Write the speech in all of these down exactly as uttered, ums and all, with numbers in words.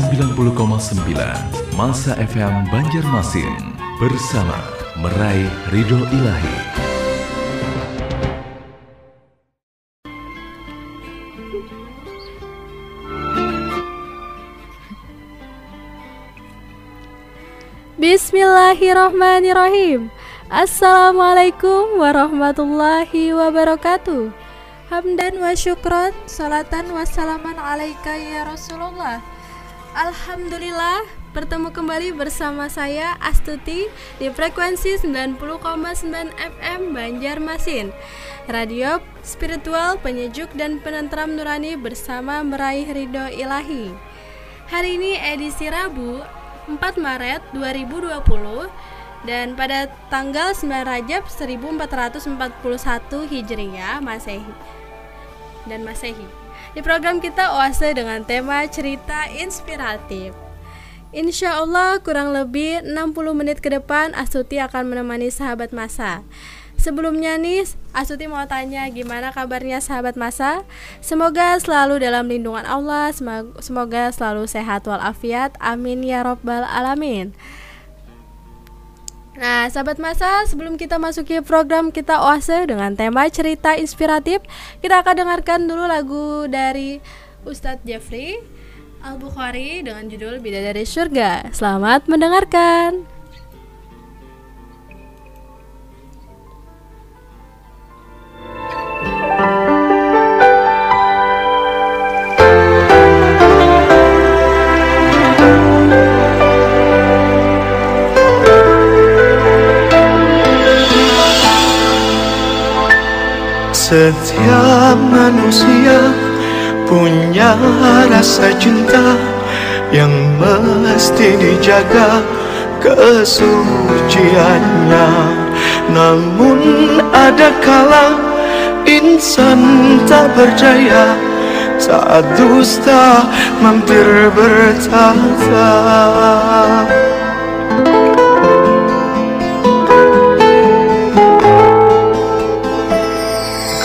sembilan puluh koma sembilan Masa F M Banjarmasin bersama Meraih Ridho Ilahi. Bismillahirrahmanirrahim. Assalamualaikum warahmatullahi wabarakatuh. Hamdan wa syukran, salatan wa salaman alaika ya Rasulullah. Alhamdulillah, bertemu kembali bersama saya Astuti di frekuensi sembilan puluh koma sembilan F M Banjarmasin, radio spiritual penyejuk dan penentram nurani bersama Meraih Ridho Ilahi. Hari ini edisi Rabu empat Maret dua ribu dua puluh dan pada tanggal sembilan Rajab seribu empat ratus empat puluh satu Hijriah Masehi dan Masehi. Di program kita Oase dengan tema cerita inspiratif. Insya Allah kurang lebih enam puluh menit ke depan Astuti akan menemani sahabat masa. Sebelumnya nih, Astuti mau tanya gimana kabarnya sahabat masa? Semoga selalu dalam lindungan Allah, semoga selalu sehat walafiat. Amin ya robbal alamin. Nah, sahabat masa, sebelum kita masuki program kita Oase dengan tema cerita inspiratif, kita akan dengarkan dulu lagu dari Ustadz Jeffrey Al Bukhari dengan judul Bidadari Syurga. Selamat mendengarkan. Setiap manusia punya rasa cinta yang mesti dijaga kesuciannya. Namun ada kala insan tak berdaya saat dusta mampir bertata.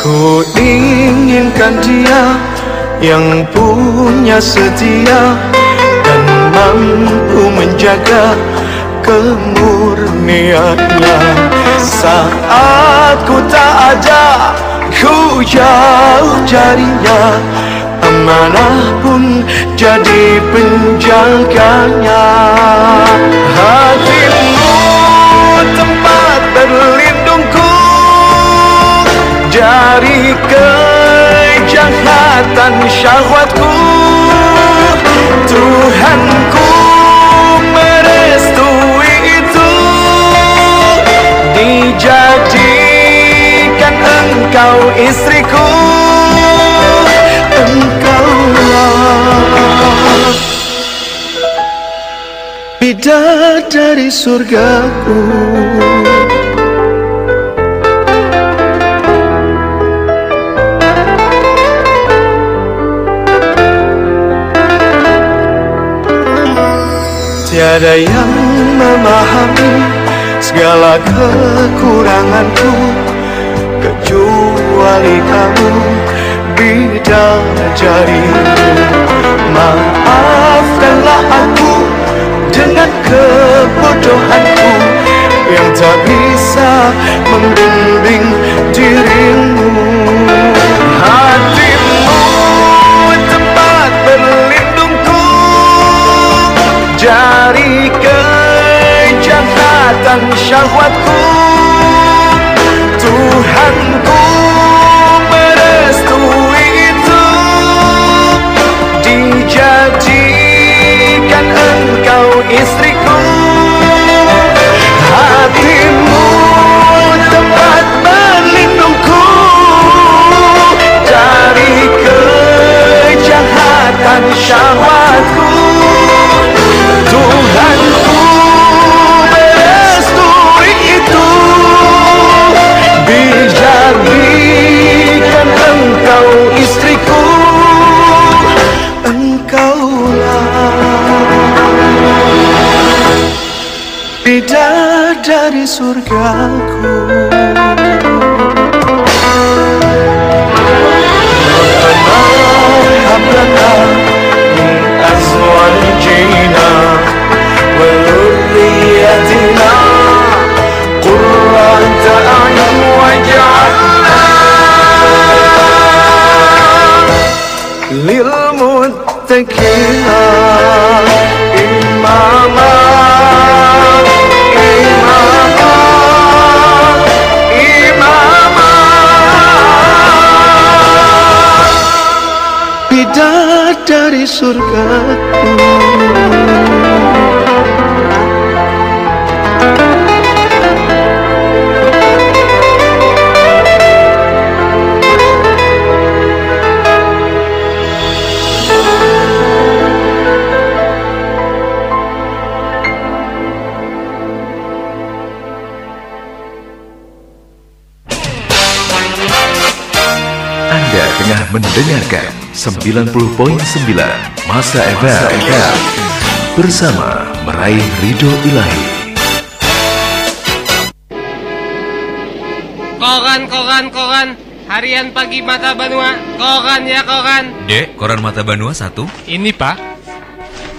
Ku inginkan dia yang punya setia dan mampu menjaga kemurniannya. Saat ku tak ada, ku jauh carinya, amanah pun jadi penjaganya. Hatimu tempat berlindungku dari kejahatan syahwatku. Tuhanku merestui itu, dijadikan engkau istriku. Engkaulah bidadari surgaku. Tiada yang memahami segala kekuranganku kecuali kamu, bidadari. Maafkanlah aku dengan kebodohanku yang tak bisa membimbing dirimu. Dari kejahatan syahwatku, Tuhanku merestui itu, dijadikan engkau istriku. Hatimu tempat berlindungku dari kejahatan syahwatku. Tuhanku merestui itu, dijadikan engkau istriku. Engkaulah bidadari surgaku. Rabbana min azwajina lil muttaqina imama imama imama bidadari surgaku. Mendengarkan sembilan puluh koma sembilan Masa F M bersama Meraih Ridho Ilahi. Koran, koran, koran. Harian pagi Mata Banua. Koran ya koran. Dek, koran Mata Banua satu. Ini Pak.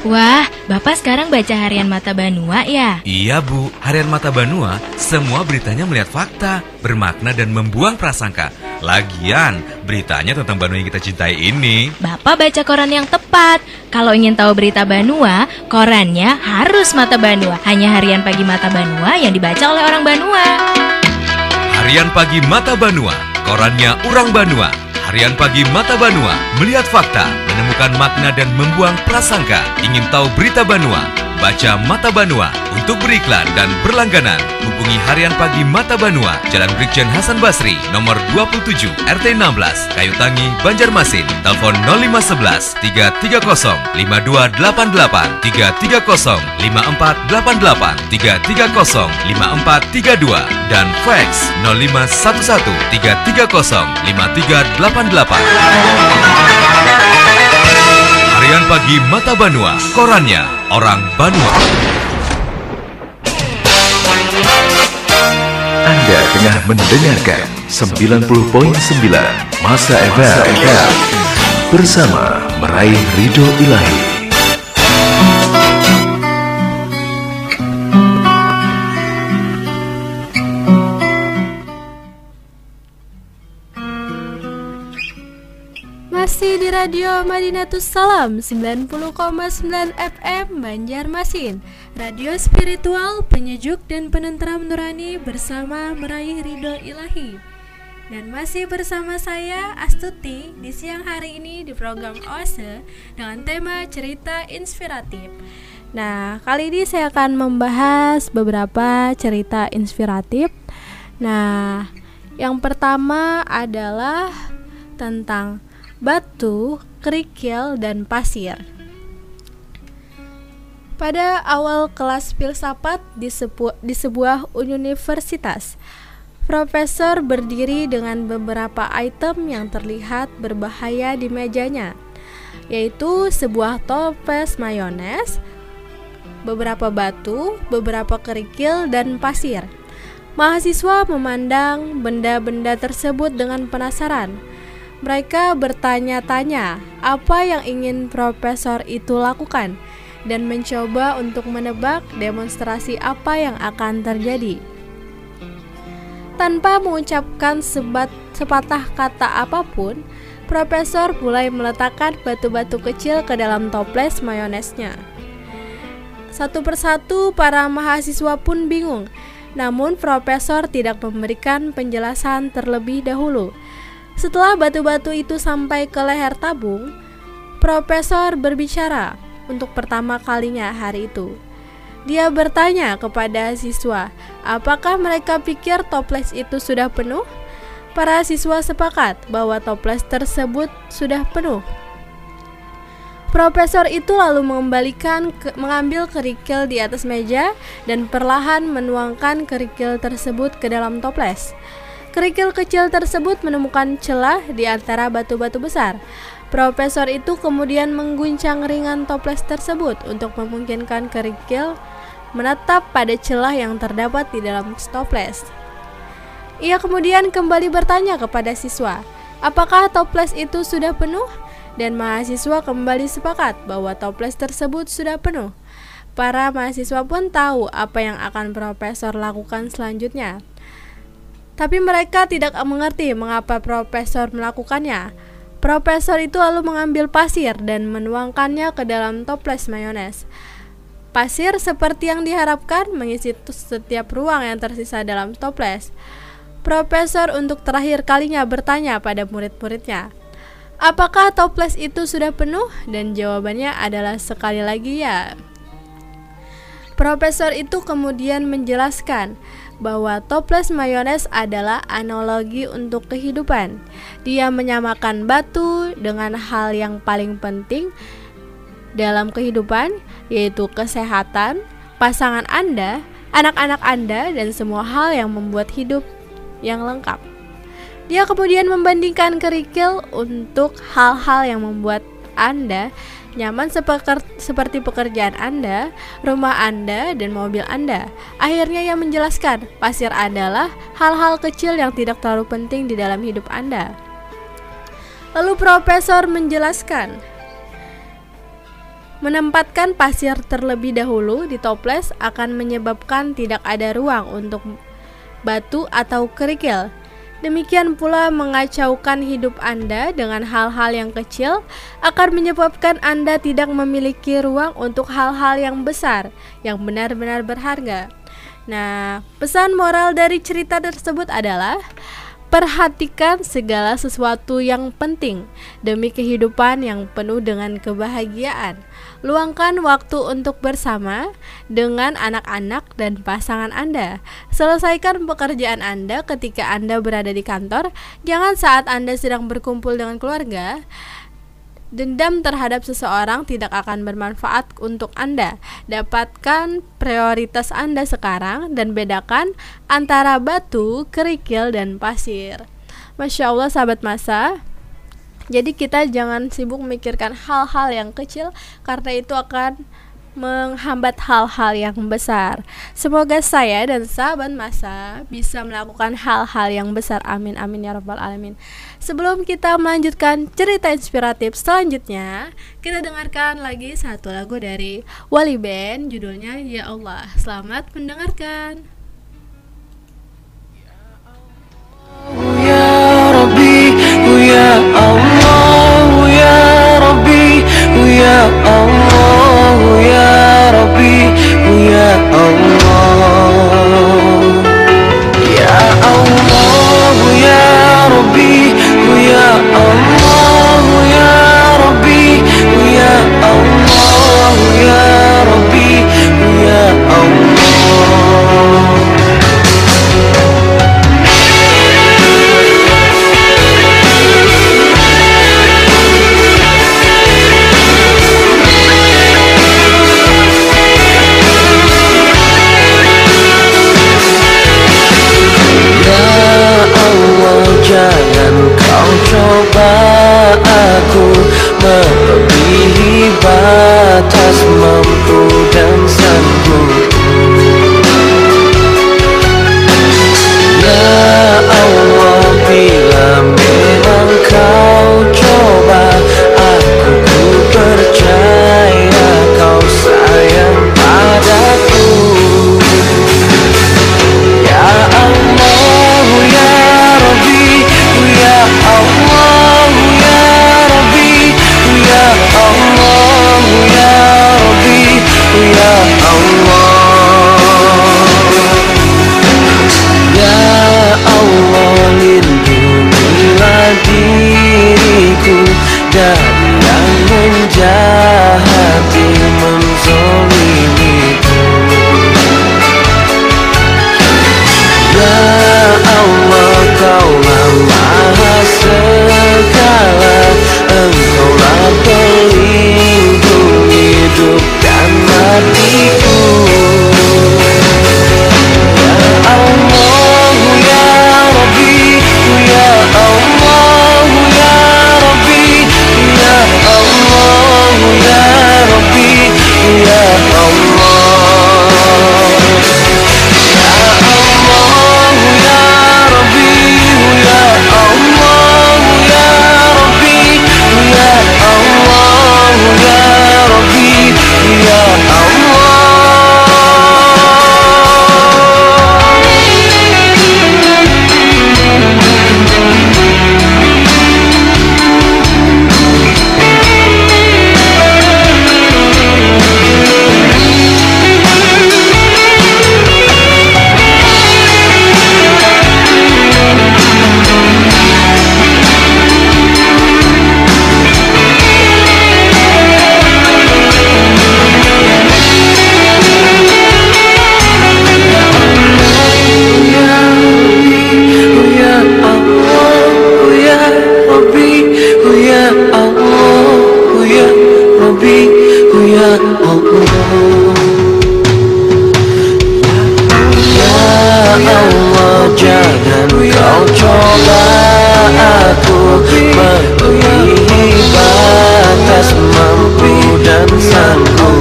Wah, Bapak sekarang baca harian Mata Banua ya? Iya Bu, harian Mata Banua semua beritanya melihat fakta, bermakna dan membuang prasangka. Lagian, beritanya tentang Banua yang kita cintai ini. Bapak baca koran yang tepat. Kalau ingin tahu berita Banua, korannya harus Mata Banua. Hanya harian pagi Mata Banua yang dibaca oleh orang Banua. Harian pagi Mata Banua, korannya orang Banua. Harian pagi Mata Banua, melihat fakta, menemukan makna dan membuang prasangka. Ingin tahu berita Banua? Baca Mata Banua. Untuk beriklan dan berlangganan, hubungi harian pagi Mata Banua, Jalan Brigjen Hasan Basri, nomor dua puluh tujuh, R T enam belas, Kayu Tangi, Banjarmasin. Telepon nol lima satu satu tiga tiga nol lima dua delapan delapan, tiga tiga nol lima empat delapan delapan, tiga tiga nol lima empat tiga dua, dan fax nol lima satu satu tiga tiga nol lima tiga delapan delapan. Harian pagi Mata Banua, korannya orang Banua. Anda tengah mendengarkan sembilan puluh koma sembilan Masa F M bersama Meraih Ridho Ilahi. Masih di Radio Madinatus Salam sembilan puluh koma sembilan F M Banjarmasin, radio spiritual, penyejuk dan penenteram nurani bersama Meraih Ridho Ilahi. Dan masih bersama saya Astuti di siang hari ini di program O S E dengan tema cerita inspiratif. Nah, kali ini saya akan membahas beberapa cerita inspiratif. Nah, yang pertama adalah tentang batu, kerikil, dan pasir. Pada awal kelas filsafat di, sebu- di sebuah universitas, profesor berdiri dengan beberapa item yang terlihat berbahaya di mejanya, yaitu sebuah toples mayones, beberapa batu, beberapa kerikil, dan pasir. Mahasiswa memandang benda-benda tersebut dengan penasaran. Mereka bertanya-tanya apa yang ingin profesor itu lakukan dan mencoba untuk menebak demonstrasi apa yang akan terjadi. Tanpa mengucapkan sebat, sepatah kata apapun, profesor mulai meletakkan batu-batu kecil ke dalam toples mayonesnya. Satu persatu para mahasiswa pun bingung, namun profesor tidak memberikan penjelasan terlebih dahulu. Setelah batu-batu itu sampai ke leher tabung, profesor berbicara untuk pertama kalinya hari itu. Dia bertanya kepada siswa, apakah mereka pikir toples itu sudah penuh? Para siswa sepakat bahwa toples tersebut sudah penuh. Profesor itu lalu mengembalikan ke, mengambil kerikil di atas meja dan perlahan menuangkan kerikil tersebut ke dalam toples. Kerikil kecil tersebut menemukan celah di antara batu-batu besar. Profesor itu kemudian mengguncang ringan toples tersebut untuk memungkinkan kerikil menetap pada celah yang terdapat di dalam toples. Ia kemudian kembali bertanya kepada siswa, apakah toples itu sudah penuh? Dan mahasiswa kembali sepakat bahwa toples tersebut sudah penuh. Para mahasiswa pun tahu apa yang akan profesor lakukan selanjutnya. Tapi mereka tidak mengerti mengapa profesor melakukannya. Profesor itu lalu mengambil pasir dan menuangkannya ke dalam toples mayones. Pasir seperti yang diharapkan mengisi setiap ruang yang tersisa dalam toples. Profesor untuk terakhir kalinya bertanya pada murid-muridnya, "Apakah toples itu sudah penuh?" Dan jawabannya adalah sekali lagi ya. Profesor itu kemudian menjelaskan bahwa toples mayones adalah analogi untuk kehidupan. Dia menyamakan batu dengan hal yang paling penting dalam kehidupan, yaitu kesehatan, pasangan Anda, anak-anak Anda, dan semua hal yang membuat hidup yang lengkap. Dia kemudian membandingkan kerikil untuk hal-hal yang membuat Anda nyaman seperti pekerjaan Anda, rumah Anda, dan mobil Anda. Akhirnya ia menjelaskan, pasir adalah hal-hal kecil yang tidak terlalu penting di dalam hidup Anda. Lalu profesor menjelaskan, menempatkan pasir terlebih dahulu di toples akan menyebabkan tidak ada ruang untuk batu atau kerikil. Demikian pula mengacaukan hidup Anda dengan hal-hal yang kecil akan menyebabkan Anda tidak memiliki ruang untuk hal-hal yang besar, yang benar-benar berharga. Nah, pesan moral dari cerita tersebut adalah perhatikan segala sesuatu yang penting demi kehidupan yang penuh dengan kebahagiaan. Luangkan waktu untuk bersama dengan anak-anak dan pasangan Anda. Selesaikan pekerjaan Anda ketika Anda berada di kantor, jangan saat Anda sedang berkumpul dengan keluarga. Dendam terhadap seseorang tidak akan bermanfaat untuk Anda. Dapatkan prioritas Anda sekarang dan bedakan antara batu, kerikil, dan pasir. Masya Allah sahabat Masa. Jadi kita jangan sibuk memikirkan hal-hal yang kecil, karena itu akan menghambat hal-hal yang besar. Semoga saya dan sahabat Masa bisa melakukan hal-hal yang besar. Amin amin ya rabbal alamin. Sebelum kita melanjutkan cerita inspiratif selanjutnya, kita dengarkan lagi satu lagu dari Wali Band, judulnya Ya Allah. Selamat mendengarkan. Ya Allah, ya Rabbi, ya Allah, ya Rabbi, ya Allah, ya Allah, ya Allah, ya Rabbi, ya Allah, ya Rabbi, ya Allah, ya Rabbi, ya Allah. Jangan kau coba aku melebihi batas mampu dan sanggupku. Ya Allah, bila memang kau coba, aku ku percaya kau sayang padaku. Ya Allah, ya Rabbi, ya Allah, ya Rabbi, ya Allah, ya Rabbi, ya Allah. Ya Allah, lindungilah diriku dari yang menjahati, menzolimiku. Ya Allah, kaulah maha segala, engkaulah pelindung hidup dan matiku. Ya Allah, ya Rabbi, ya Allah, ya Rabbi, ya Allah, ya hidupku ya Allah. Ya Allah, jangan kau coba aku melebihi batas mampu dan sanggup.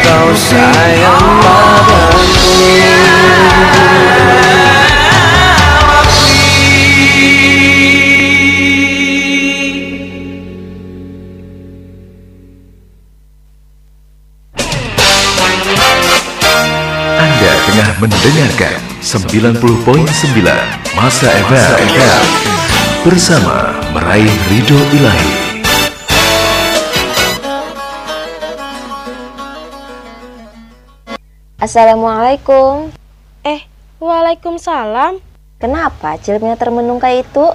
Kau sayang padaku. Anda tengah mendengarkan sembilan puluh koma sembilan Masa F M bersama Meraih Ridho Ilahi. Assalamualaikum. Eh, waalaikumsalam. Kenapa cilipnya termenung kayak itu?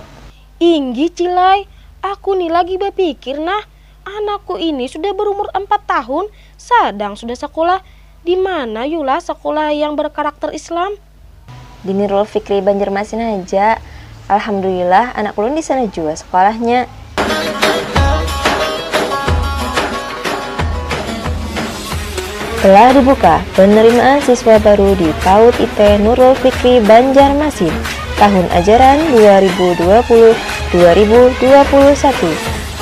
Inggi Cilai, aku nih lagi berpikir nah, anakku ini sudah berumur empat tahun, sedang sudah sekolah. Di mana yulah sekolah yang berkarakter Islam? Di Nurul Fikri Banjarmasin aja. Alhamdulillah anak ulun di sana juga sekolahnya. Telah dibuka penerimaan siswa baru di P A U D I T Nurul Fikri Banjarmasin tahun ajaran dua ribu dua puluh dua ribu dua puluh satu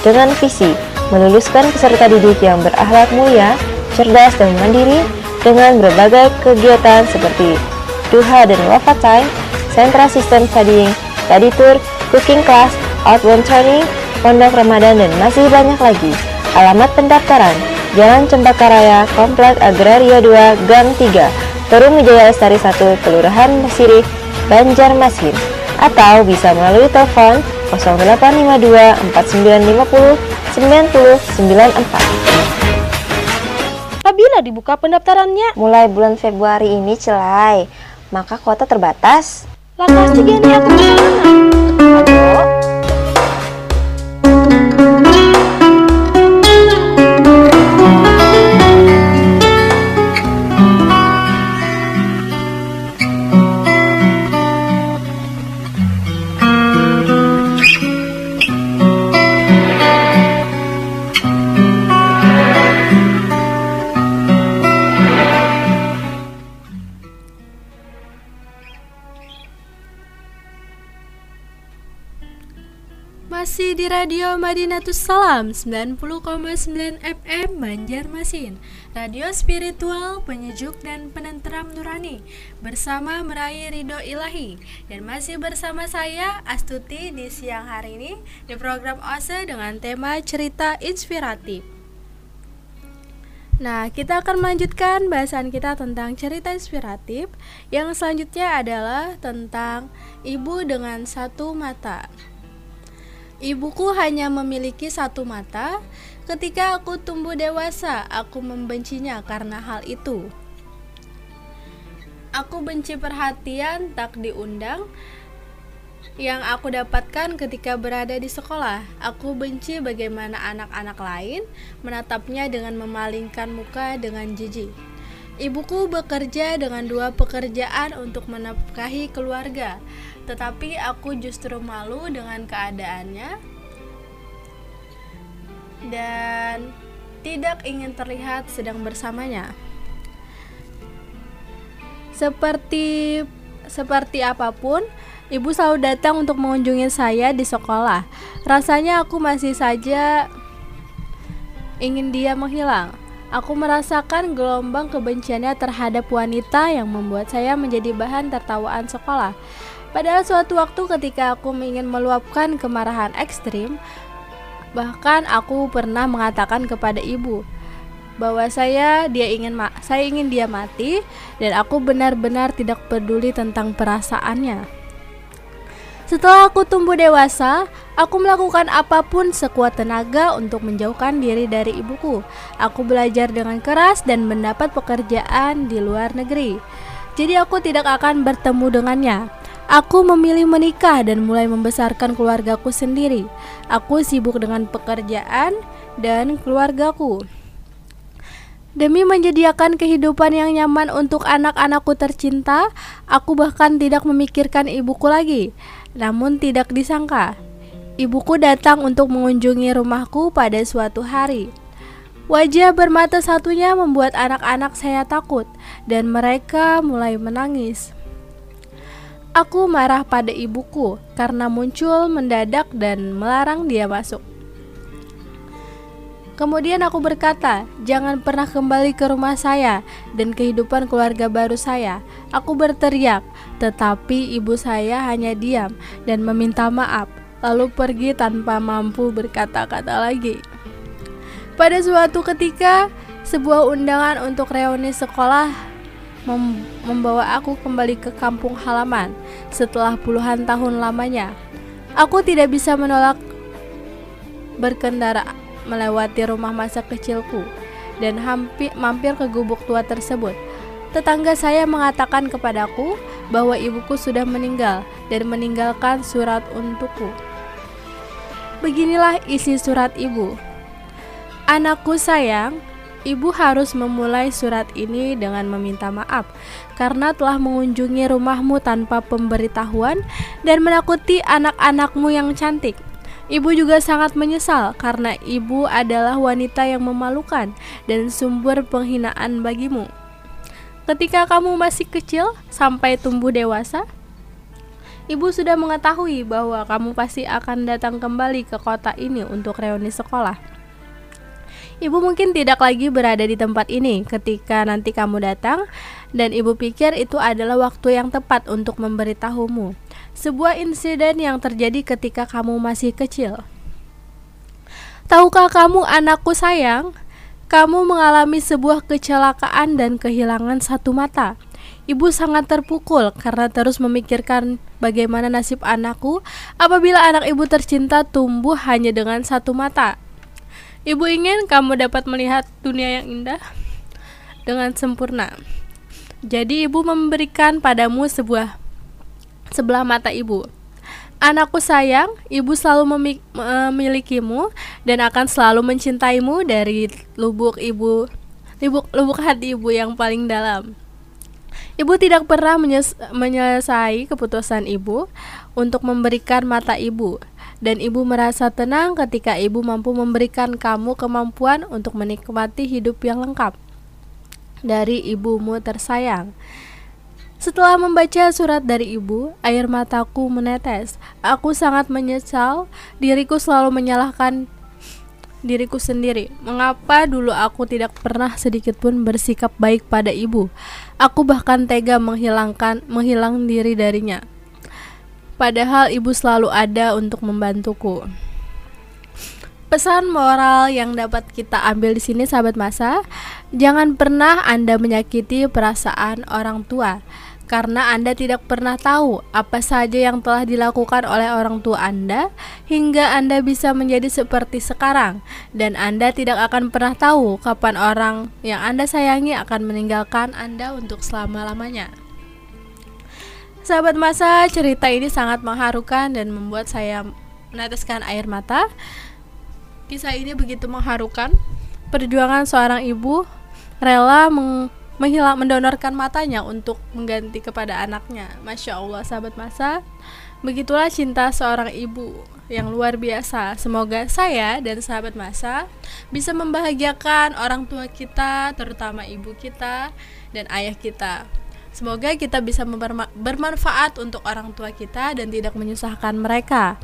dengan visi meluluskan peserta didik yang berakhlak mulia, cerdas dan mandiri dengan berbagai kegiatan seperti duha dan wafat time, sentra sistem studying, study tour, cooking class, outbound training, pondok Ramadan dan masih banyak lagi. Alamat pendaftaran: Jalan Cempaka Raya, Komplek Agraria dua, Gang tiga, Peruwijaya Lestari satu, Kelurahan Mesirih, Banjarmasin. Atau bisa melalui telepon nol delapan lima dua empat sembilan lima nol sembilan nol sembilan empat. Apabila dibuka pendaftarannya mulai bulan Februari ini, Celai, maka kuota terbatas. Lantas tiga nih aku mana? Di Radio Madinatus Salam sembilan puluh koma sembilan F M Banjarmasin, radio spiritual, penyejuk dan penenteram nurani, bersama Meraih Ridho Ilahi. Dan masih bersama saya Astuti di siang hari ini di program O S E dengan tema cerita inspiratif. Nah, kita akan melanjutkan bahasan kita tentang cerita inspiratif. Yang selanjutnya adalah tentang ibu dengan satu mata. Ibuku hanya memiliki satu mata. Ketika aku tumbuh dewasa, aku membencinya karena hal itu. Aku benci perhatian tak diundang yang aku dapatkan ketika berada di sekolah. Aku benci bagaimana anak-anak lain menatapnya dengan memalingkan muka dengan jijik. Ibuku bekerja dengan dua pekerjaan untuk menafkahi keluarga. Tetapi aku justru malu dengan keadaannya dan tidak ingin terlihat sedang bersamanya. Seperti seperti apapun, ibu selalu datang untuk mengunjungi saya di sekolah. Rasanya aku masih saja ingin dia menghilang. Aku merasakan gelombang kebenciannya terhadap wanita yang membuat saya menjadi bahan tertawaan sekolah. Padahal suatu waktu ketika aku ingin meluapkan kemarahan ekstrim, bahkan aku pernah mengatakan kepada ibu bahwa saya dia ingin ma- saya ingin dia mati dan aku benar-benar tidak peduli tentang perasaannya. Setelah aku tumbuh dewasa, aku melakukan apapun sekuat tenaga untuk menjauhkan diri dari ibuku. Aku belajar dengan keras dan mendapat pekerjaan di luar negeri. Jadi aku tidak akan bertemu dengannya. Aku memilih menikah dan mulai membesarkan keluargaku sendiri. Aku sibuk dengan pekerjaan dan keluargaku. Demi menyediakan kehidupan yang nyaman untuk anak-anakku tercinta, aku bahkan tidak memikirkan ibuku lagi. Namun tidak disangka, ibuku datang untuk mengunjungi rumahku pada suatu hari. Wajah bermata satunya membuat anak-anak saya takut dan mereka mulai menangis. Aku marah pada ibuku karena muncul mendadak dan melarang dia masuk. Kemudian aku berkata, jangan pernah kembali ke rumah saya dan kehidupan keluarga baru saya. Aku berteriak, tetapi ibu saya hanya diam dan meminta maaf, lalu pergi tanpa mampu berkata-kata lagi. Pada suatu ketika, sebuah undangan untuk reuni sekolah mem- membawa aku kembali ke kampung halaman setelah puluhan tahun lamanya. Aku tidak bisa menolak berkendara melewati rumah masa kecilku dan hampir mampir ke gubuk tua tersebut. Tetangga saya mengatakan kepadaku bahwa ibuku sudah meninggal dan meninggalkan surat untukku. Beginilah isi surat ibu. Anakku sayang, ibu harus memulai surat ini dengan meminta maaf karena telah mengunjungi rumahmu tanpa pemberitahuan dan menakuti anak-anakmu yang cantik. Ibu juga sangat menyesal karena ibu adalah wanita yang memalukan dan sumber penghinaan bagimu. Ketika kamu masih kecil sampai tumbuh dewasa, ibu sudah mengetahui bahwa kamu pasti akan datang kembali ke kota ini untuk reuni sekolah. Ibu mungkin tidak lagi berada di tempat ini ketika nanti kamu datang, dan ibu pikir itu adalah waktu yang tepat untuk memberitahumu sebuah insiden yang terjadi ketika kamu masih kecil. Tahukah kamu, anakku sayang, kamu mengalami sebuah kecelakaan dan kehilangan satu mata. Ibu sangat terpukul karena terus memikirkan bagaimana nasib anakku apabila anak ibu tercinta tumbuh hanya dengan satu mata. Ibu ingin kamu dapat melihat dunia yang indah dengan sempurna. Jadi ibu memberikan padamu sebuah sebelah mata ibu. Anakku sayang, ibu selalu memilikimu dan akan selalu mencintaimu dari lubuk ibu, lubuk, lubuk hati ibu yang paling dalam. Ibu tidak pernah menyes- menyelesaikan keputusan ibu untuk memberikan mata ibu, dan ibu merasa tenang ketika ibu mampu memberikan kamu kemampuan untuk menikmati hidup yang lengkap dari ibumu tersayang. Setelah membaca surat dari ibu, air mataku menetes. Aku sangat menyesal, diriku selalu menyalahkan diriku sendiri. Mengapa dulu aku tidak pernah sedikitpun bersikap baik pada ibu? Aku bahkan tega menghilangkan menghilang diri darinya. Padahal ibu selalu ada untuk membantuku. Pesan moral yang dapat kita ambil di sini, sahabat masa, jangan pernah Anda menyakiti perasaan orang tua, karena Anda tidak pernah tahu apa saja yang telah dilakukan oleh orang tua Anda hingga Anda bisa menjadi seperti sekarang. Dan Anda tidak akan pernah tahu kapan orang yang Anda sayangi akan meninggalkan Anda untuk selama-lamanya. Sahabat masa, cerita ini sangat mengharukan dan membuat saya meneteskan air mata. Kisah ini begitu mengharukan. Perjuangan seorang ibu rela meng menghilang mendonorkan matanya untuk mengganti kepada anaknya. Masya Allah, sahabat masa, begitulah cinta seorang ibu yang luar biasa. Semoga saya dan sahabat masa bisa membahagiakan orang tua kita, terutama ibu kita dan ayah kita. Semoga kita bisa bermanfaat untuk orang tua kita dan tidak menyusahkan mereka.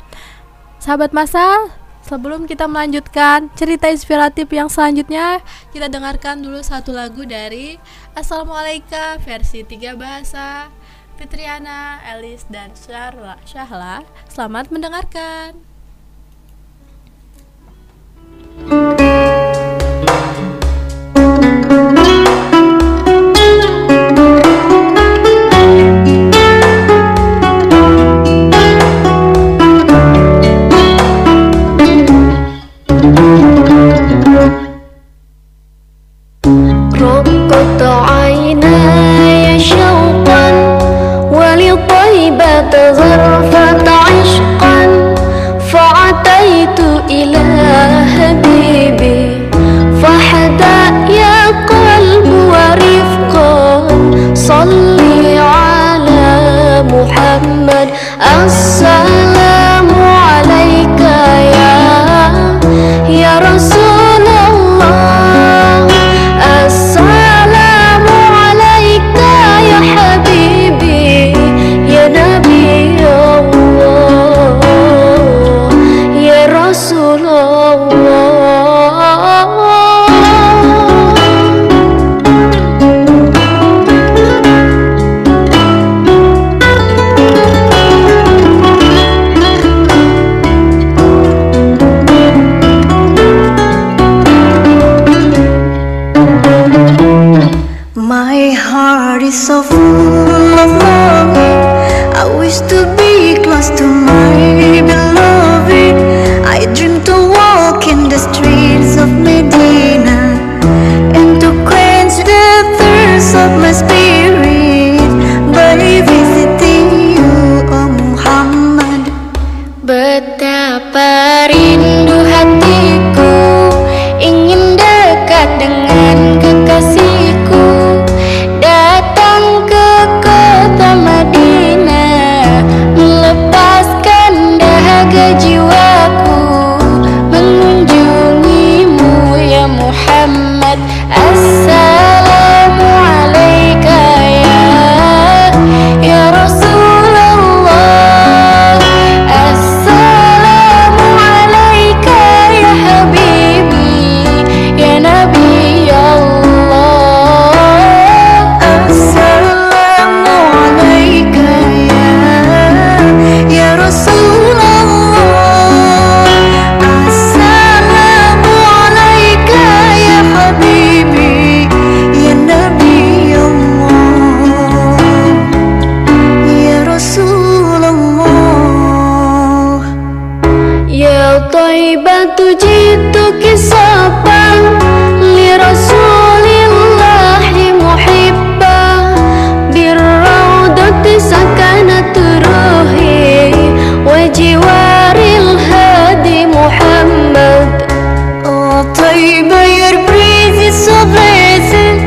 Sahabat masa, sebelum kita melanjutkan cerita inspiratif yang selanjutnya, kita dengarkan dulu satu lagu dari Assalamualaikum versi tiga bahasa, Fitriana, Elis, dan Syahla. Selamat mendengarkan. إلى حبيبي فحدا يا قلبي Assalamualaikum ya ya Rasulullah, assalamualaikum ya Habibi, ya Nabi Allah, ya Rasulullah. So full of love, I wish to be close to my beloved. I dream to walk in the streets of Medina and to quench the thirst of my spirit by visiting you, O Muhammad. Betapa rindu hatiku ingin dekat dengan kekasih. Jiwaku mengunjungimu ya Muhammad. Assalamualaikum ya ya Rasulullah, assalamualaikum ya Habibi, ya Nabi Allah. Assalamualaikum ya ya Rasulullah, jituki saban li Rasulillahi muhibba birraudati sakanat ruhi wa jiwaril hadi Muhammad. Oh taiba your breeze is so blessed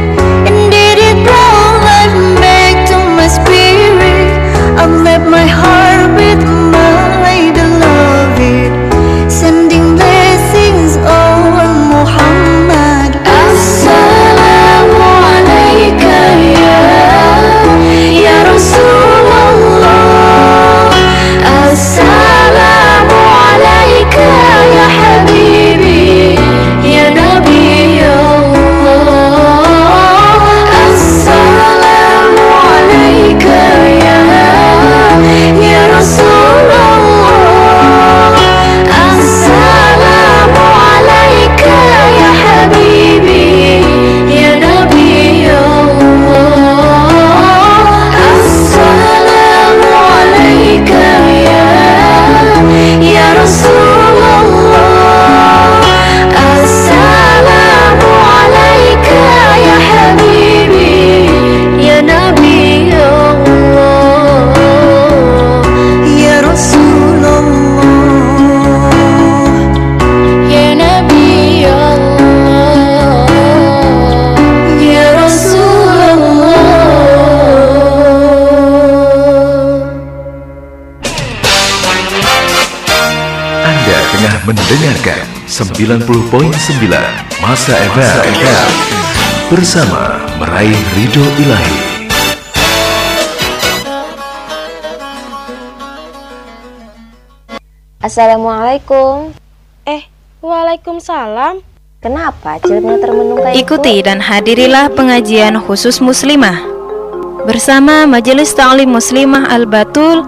and it is brought life back to my spirit. I let my heart beat my beloved, sending blessings over Muhammad. Assalamualaikum ya ya Rasulullah, assalamualaikum ya Habibi, ya Nabi Allah. Assalamualaikum ya ya Rasulullah, assalamualaikum ya Habibi, ya Nabi Allah. Assalamualaikum ya ya Rasulullah, assalamualaikum ya Habibi, ya Nabi Allah. Ya Rasulullah, ya Nabi Allah, ya Rasulullah. Anda tengah mendengarkan sembilan puluh koma sembilan Masa F M bersama Meraih Ridho Ilahi. Assalamualaikum. Eh, waalaikumsalam. Kenapa jadinya termenung kayak itu? Ikuti dan hadirilah pengajian khusus muslimah bersama Majelis Ta'lim Muslimah Al-Batul,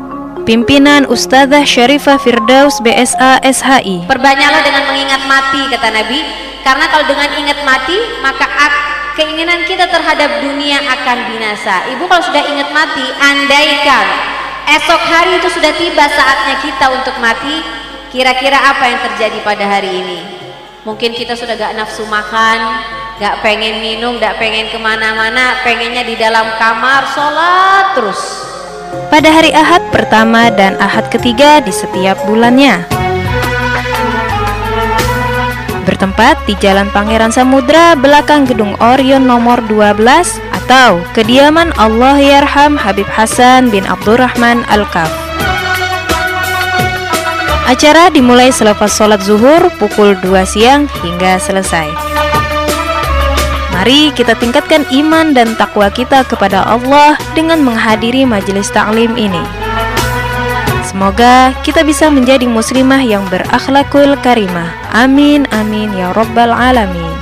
pimpinan Ustazah Syarifah Firdaus B S A S H I. Perbanyaklah dengan mengingat mati, kata Nabi, karena kalau dengan ingat mati maka keinginan kita terhadap dunia akan binasa. Ibu kalau sudah ingat mati, andaikan esok hari itu sudah tiba saatnya kita untuk mati, kira-kira apa yang terjadi pada hari ini? Mungkin kita sudah gak nafsu makan, gak pengen minum, gak pengen kemana-mana, pengennya di dalam kamar, sholat terus. Pada hari Ahad pertama dan Ahad ketiga di setiap bulannya, bertempat di Jalan Pangeran Samudra, belakang Gedung Orion nomor dua belas, atau kediaman Allahyarham Habib Hasan bin Abdurrahman Al-Kaf. Acara dimulai selepas sholat zuhur pukul dua siang hingga selesai. Mari kita tingkatkan iman dan takwa kita kepada Allah dengan menghadiri majelis ta'lim ini. Semoga kita bisa menjadi muslimah yang berakhlakul karimah. Amin, amin, ya rabbal alamin.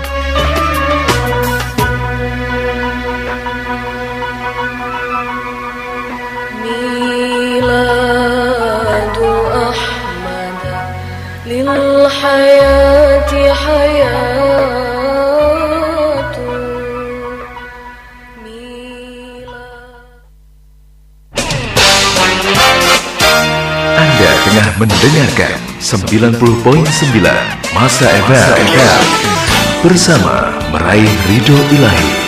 Mendengarkan sembilan puluh koma sembilan Masa F M bersama Meraih Ridho Ilahi.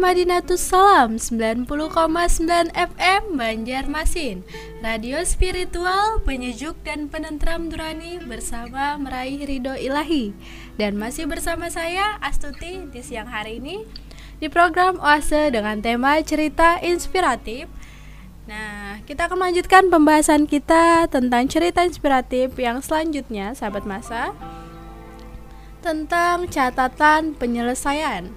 Madinatus Salam sembilan puluh koma sembilan F M Banjarmasin, radio spiritual, penyejuk dan penentram nurani bersama Meraih Ridho Ilahi. Dan masih bersama saya Astuti di siang hari ini di program Oase dengan tema cerita inspiratif. Nah, kita akan melanjutkan pembahasan kita tentang cerita inspiratif yang selanjutnya, sahabat Masa, tentang catatan penyelesaian.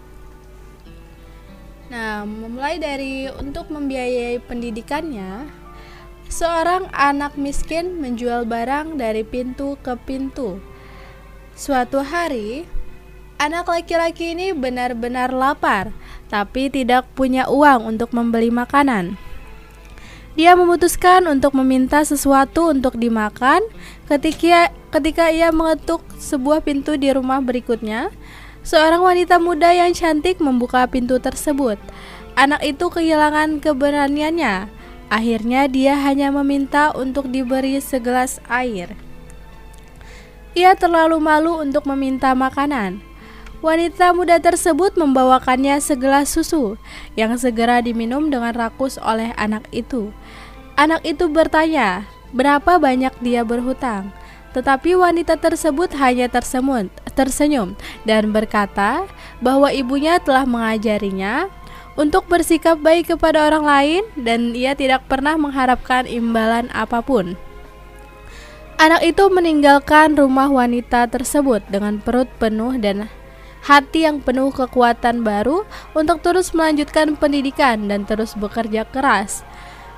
Nah, memulai dari untuk membiayai pendidikannya, seorang anak miskin menjual barang dari pintu ke pintu. Suatu hari, anak laki-laki ini benar-benar lapar, tapi tidak punya uang untuk membeli makanan. Dia memutuskan untuk meminta sesuatu untuk dimakan. Ketika, ketika ia mengetuk sebuah pintu di rumah berikutnya, seorang wanita muda yang cantik membuka pintu tersebut. Anak itu kehilangan keberaniannya. Akhirnya dia hanya meminta untuk diberi segelas air. Ia terlalu malu untuk meminta makanan. Wanita muda tersebut membawakannya segelas susu yang segera diminum dengan rakus oleh anak itu. Anak itu bertanya, berapa banyak dia berhutang? Tetapi wanita tersebut hanya tersenyum, tersenyum dan berkata bahwa ibunya telah mengajarinya untuk bersikap baik kepada orang lain dan ia tidak pernah mengharapkan imbalan apapun. Anak itu meninggalkan rumah wanita tersebut dengan perut penuh dan hati yang penuh kekuatan baru untuk terus melanjutkan pendidikan dan terus bekerja keras.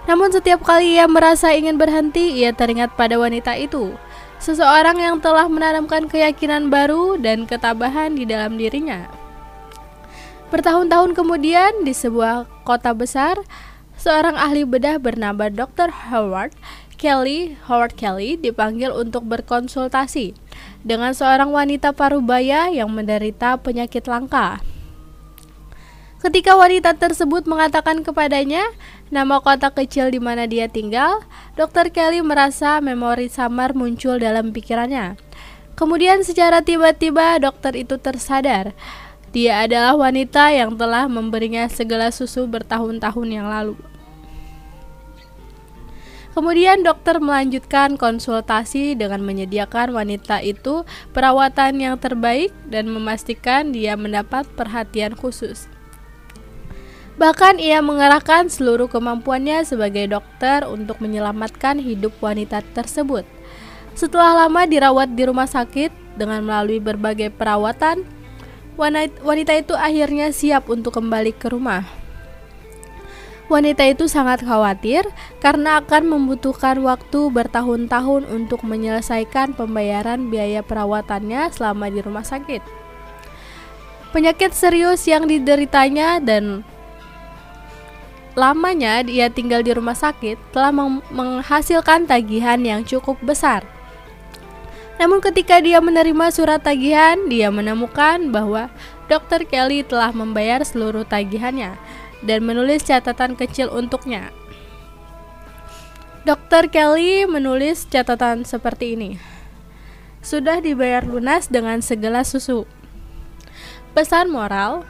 Namun setiap kali ia merasa ingin berhenti, ia teringat pada wanita itu, seseorang yang telah menanamkan keyakinan baru dan ketabahan di dalam dirinya. Bertahun-tahun kemudian, di sebuah kota besar, seorang ahli bedah bernama dokter Howard Kelly, Howard Kelly dipanggil untuk berkonsultasi dengan seorang wanita parubaya yang menderita penyakit langka. Ketika wanita tersebut mengatakan kepadanya nama kota kecil di mana dia tinggal, dokter Kelly merasa memori samar muncul dalam pikirannya. Kemudian secara tiba-tiba dokter itu tersadar. Dia adalah wanita yang telah memberinya segelas susu bertahun-tahun yang lalu. Kemudian dokter melanjutkan konsultasi dengan menyediakan wanita itu perawatan yang terbaik dan memastikan dia mendapat perhatian khusus. Bahkan ia mengerahkan seluruh kemampuannya sebagai dokter untuk menyelamatkan hidup wanita tersebut. Setelah lama dirawat di rumah sakit dengan melalui berbagai perawatan, wanita itu akhirnya siap untuk kembali ke rumah. Wanita itu sangat khawatir karena akan membutuhkan waktu bertahun-tahun untuk menyelesaikan pembayaran biaya perawatannya selama di rumah sakit. Penyakit serius yang dideritanya dan lamanya dia tinggal di rumah sakit telah menghasilkan tagihan yang cukup besar. Namun ketika dia menerima surat tagihan, dia menemukan bahwa dokter Kelly telah membayar seluruh tagihannya dan menulis catatan kecil untuknya. dokter Kelly menulis catatan seperti ini. sudah dibayar lunas dengan segelas susu. Pesan moral: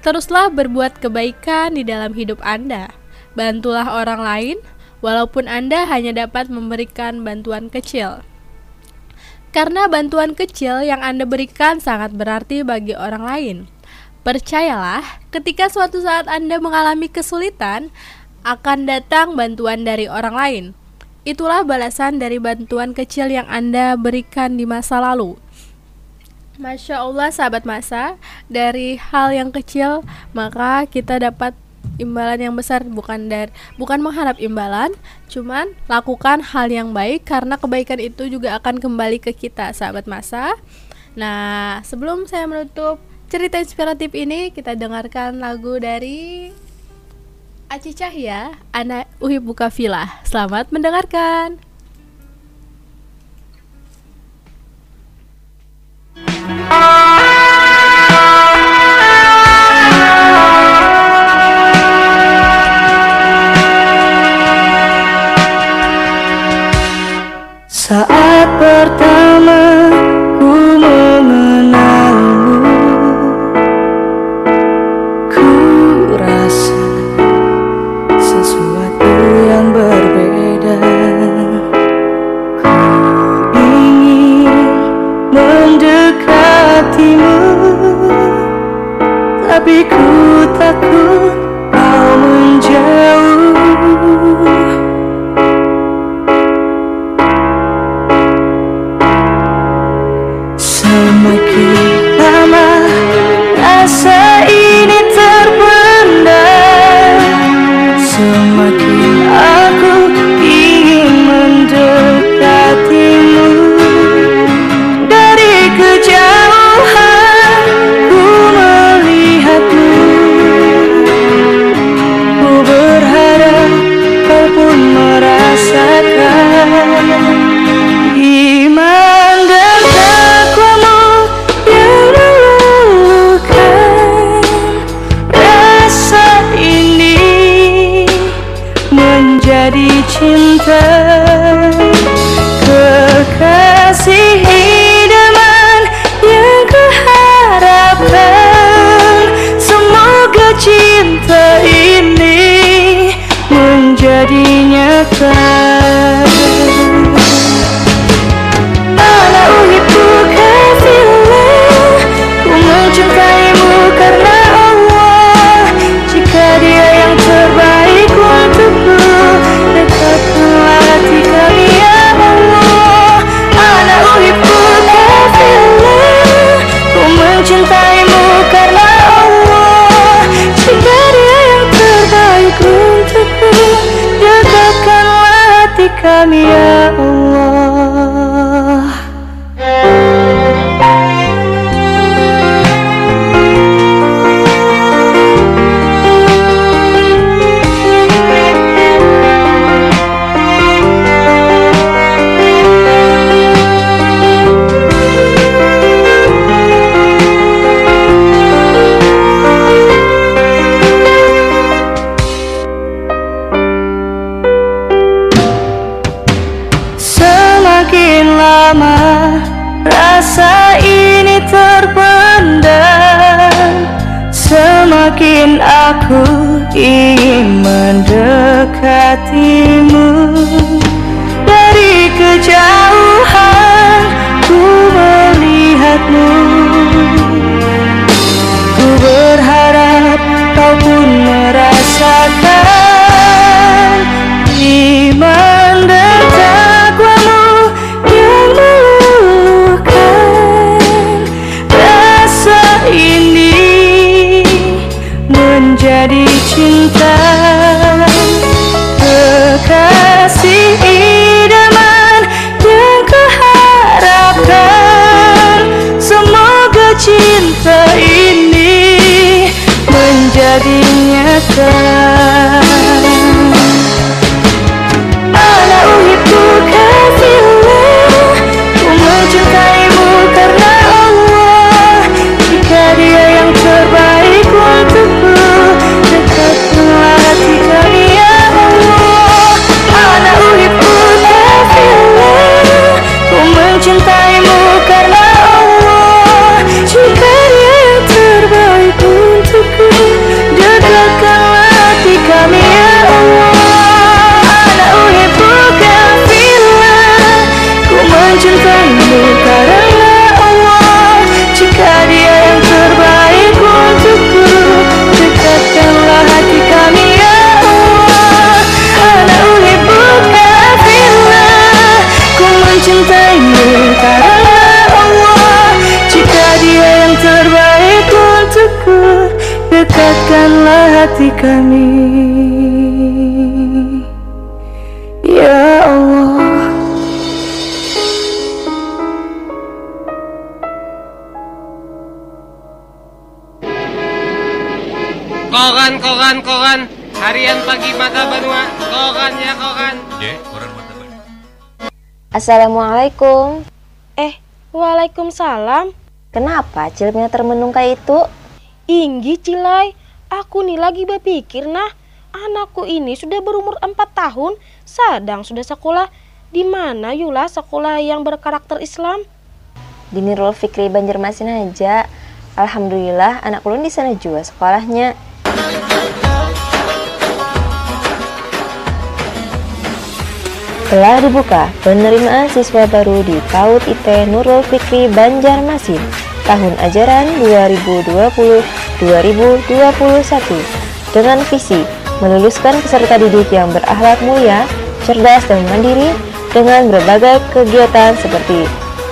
teruslah berbuat kebaikan di dalam hidup Anda. Bantulah orang lain, walaupun Anda hanya dapat memberikan bantuan kecil. Karena bantuan kecil yang Anda berikan sangat berarti bagi orang lain. Percayalah, ketika suatu saat Anda mengalami kesulitan, akan datang bantuan dari orang lain. Itulah balasan dari bantuan kecil yang Anda berikan di masa lalu. Masya Allah sahabat masa, dari hal yang kecil maka kita dapat imbalan yang besar. Bukan dari, bukan mengharap imbalan, cuman lakukan hal yang baik karena kebaikan itu juga akan kembali ke kita sahabat masa. Nah, sebelum saya menutup cerita inspiratif ini, kita dengarkan lagu dari Aci Cahya, Anak Uhibbu Kafilah. Selamat mendengarkan. Saat pertama ku mengenalmu, ku rasa sesuatu yang berbeda. Ku ingin mendekatimu, tapi ku takut kau menjauh. Semakin lama rasa ini terpendam, semakin aku ingin mendekatimu. Dari kejauhan ku melihatmu, ku berharap kau pun merasakan. Jadi cinta kekasih idaman yang kuharapkan, semoga cinta ini menjadi nyata. Ana uhibbu kafilah, ku mencintaimu karena Allah. Jika dia yang terbaik untukku, cintaimu karena Allah. Jika dia yang terbaik untukku, dekatkanlah hati kami ya Allah. Rasa ini terpendam, semakin aku ingin mendekatimu. Dari kejauhan ku melihatmu, ku berharap kau pun merasakan iman dan takwamu. Ini menjadi cinta kekasih. kami, ya Allah. Koran, koran, koran, harian pagi Mata Banua, koran ya koran. Yeah, koran Mata Banua. Assalamualaikum. Eh, waalaikumsalam. Kenapa Cilmnya termenung kayak itu? Inggi Cilai, aku nih lagi berpikir nah, anakku ini sudah berumur empat tahun, sedang sudah sekolah. Di mana Yula sekolah yang berkarakter Islam? Di Nurul Fikri Banjarmasin aja. Alhamdulillah anak ulun di sana juga sekolahnya. Telah dibuka penerimaan siswa baru di P A U D I T Nurul Fikri Banjarmasin tahun ajaran dua ribu dua puluh dua ribu dua puluh satu dengan visi meluluskan peserta didik yang berakhlak mulia, cerdas dan mandiri dengan berbagai kegiatan seperti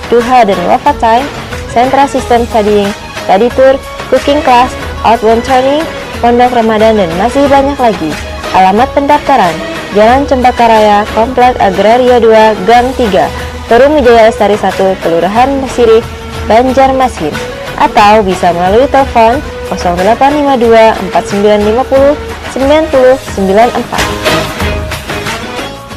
duha dan wafat time, sentra sistem studying, study tour, cooking class, outbound training, pondok Ramadan dan masih banyak lagi. Alamat pendaftaran: Jalan Cempaka Raya, Komplek Agraria dua, Gang tiga, Tarumijaya Lestari satu, Kelurahan Mesirih, Banjarmasin. Atau bisa melalui telepon nol delapan lima dua empat sembilan lima nol sembilan nol sembilan empat.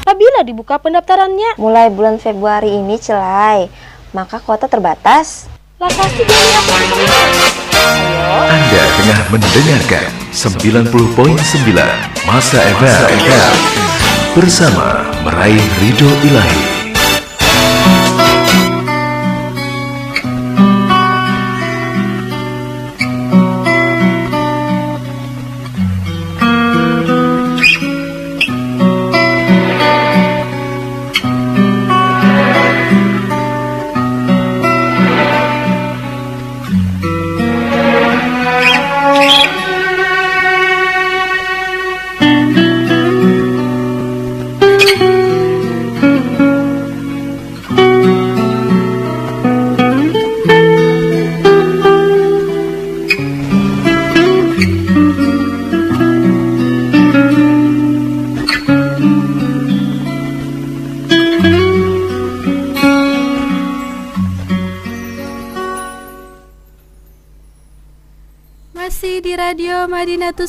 Apabila dibuka pendaftarannya mulai bulan Februari ini, Celai, maka kuota terbatas. Lokasi dari aku. Anda tengah mendengarkan sembilan puluh koma sembilan Masa F M bersama Meraih Ridho Ilahi.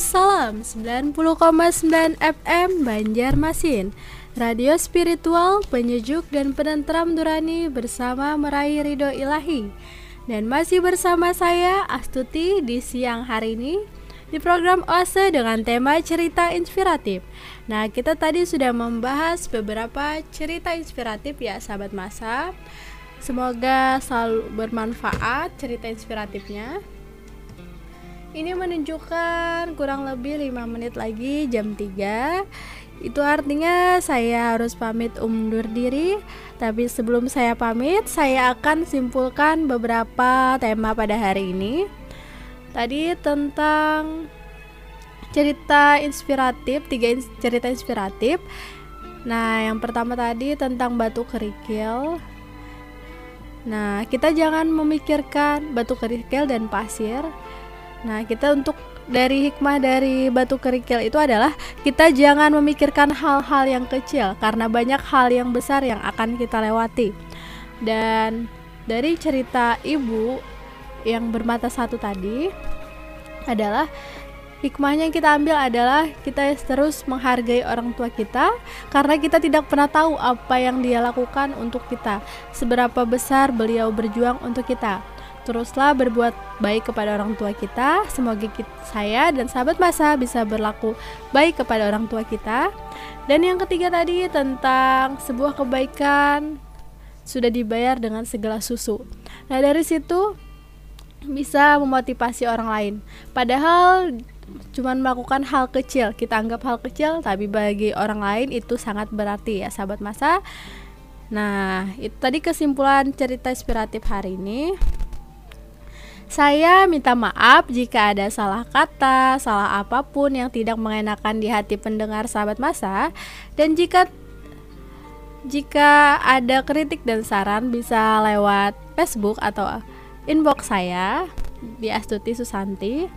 Salam sembilan puluh koma sembilan F M Banjarmasin, radio spiritual, penyejuk dan penentram nurani bersama Meraih Ridho Ilahi. Dan masih bersama saya Astuti di siang hari ini di program O S E dengan tema cerita inspiratif. Nah, kita tadi sudah membahas beberapa cerita inspiratif ya sahabat Masa. Semoga selalu bermanfaat cerita inspiratifnya. Ini menunjukkan kurang lebih lima menit lagi jam tiga. Itu artinya saya harus pamit undur diri. Tapi sebelum saya pamit, saya akan simpulkan beberapa tema pada hari ini. Tadi tentang cerita inspiratif, tiga cerita inspiratif. Nah, yang pertama tadi tentang batu kerikil. Nah, kita jangan memikirkan batu kerikil dan pasir. Nah, kita untuk dari hikmah dari batu kerikil itu adalah kita jangan memikirkan hal-hal yang kecil karena banyak hal yang besar yang akan kita lewati. Dan dari cerita ibu yang bermata satu tadi adalah hikmahnya yang kita ambil adalah kita terus menghargai orang tua kita karena kita tidak pernah tahu apa yang dia lakukan untuk kita, seberapa besar beliau berjuang untuk kita. Teruslah berbuat baik kepada orang tua kita. Semoga kita, saya dan sahabat Masa bisa berlaku baik kepada orang tua kita. Dan yang ketiga tadi tentang sebuah kebaikan sudah dibayar dengan segelas susu. Nah, dari situ bisa memotivasi orang lain. Padahal cuman melakukan hal kecil, kita anggap hal kecil, tapi bagi orang lain itu sangat berarti ya sahabat Masa. Nah, itu tadi kesimpulan cerita inspiratif hari ini. Saya minta maaf jika ada salah kata, salah apapun yang tidak mengenakan di hati pendengar sahabat Masa. Dan jika jika ada kritik dan saran bisa lewat Facebook atau inbox saya di Astuti Susanti.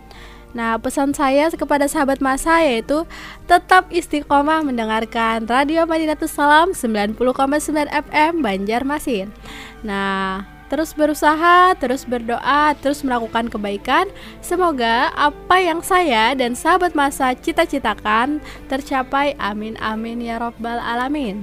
Nah, pesan saya kepada sahabat masa yaitu tetap istiqomah mendengarkan Radio Madinatus Salam sembilan puluh koma sembilan F M Banjarmasin. Nah, terus berusaha, terus berdoa, terus melakukan kebaikan. Semoga apa yang saya dan sahabat masa cita-citakan tercapai. Amin amin ya rabbal alamin.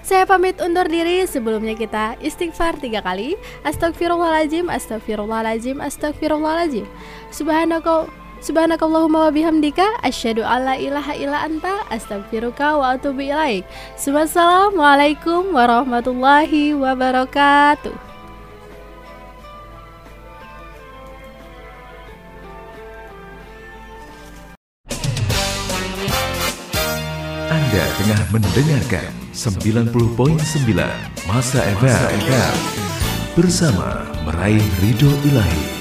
Saya pamit undur diri. Sebelumnya kita istighfar tiga kali. Astagfirullahaladzim, astagfirullahaladzim, astagfirullahaladzim. Subhanaka, subhanakallahumma wa bihamdika, asyhadu alla ilaha illa anta, astagfiruka wa atubu ilaik. Wassalamualaikum warahmatullahi wabarakatuh. Anda tengah mendengarkan sembilan puluh koma sembilan Masa F M bersama Meraih Ridho Ilahi.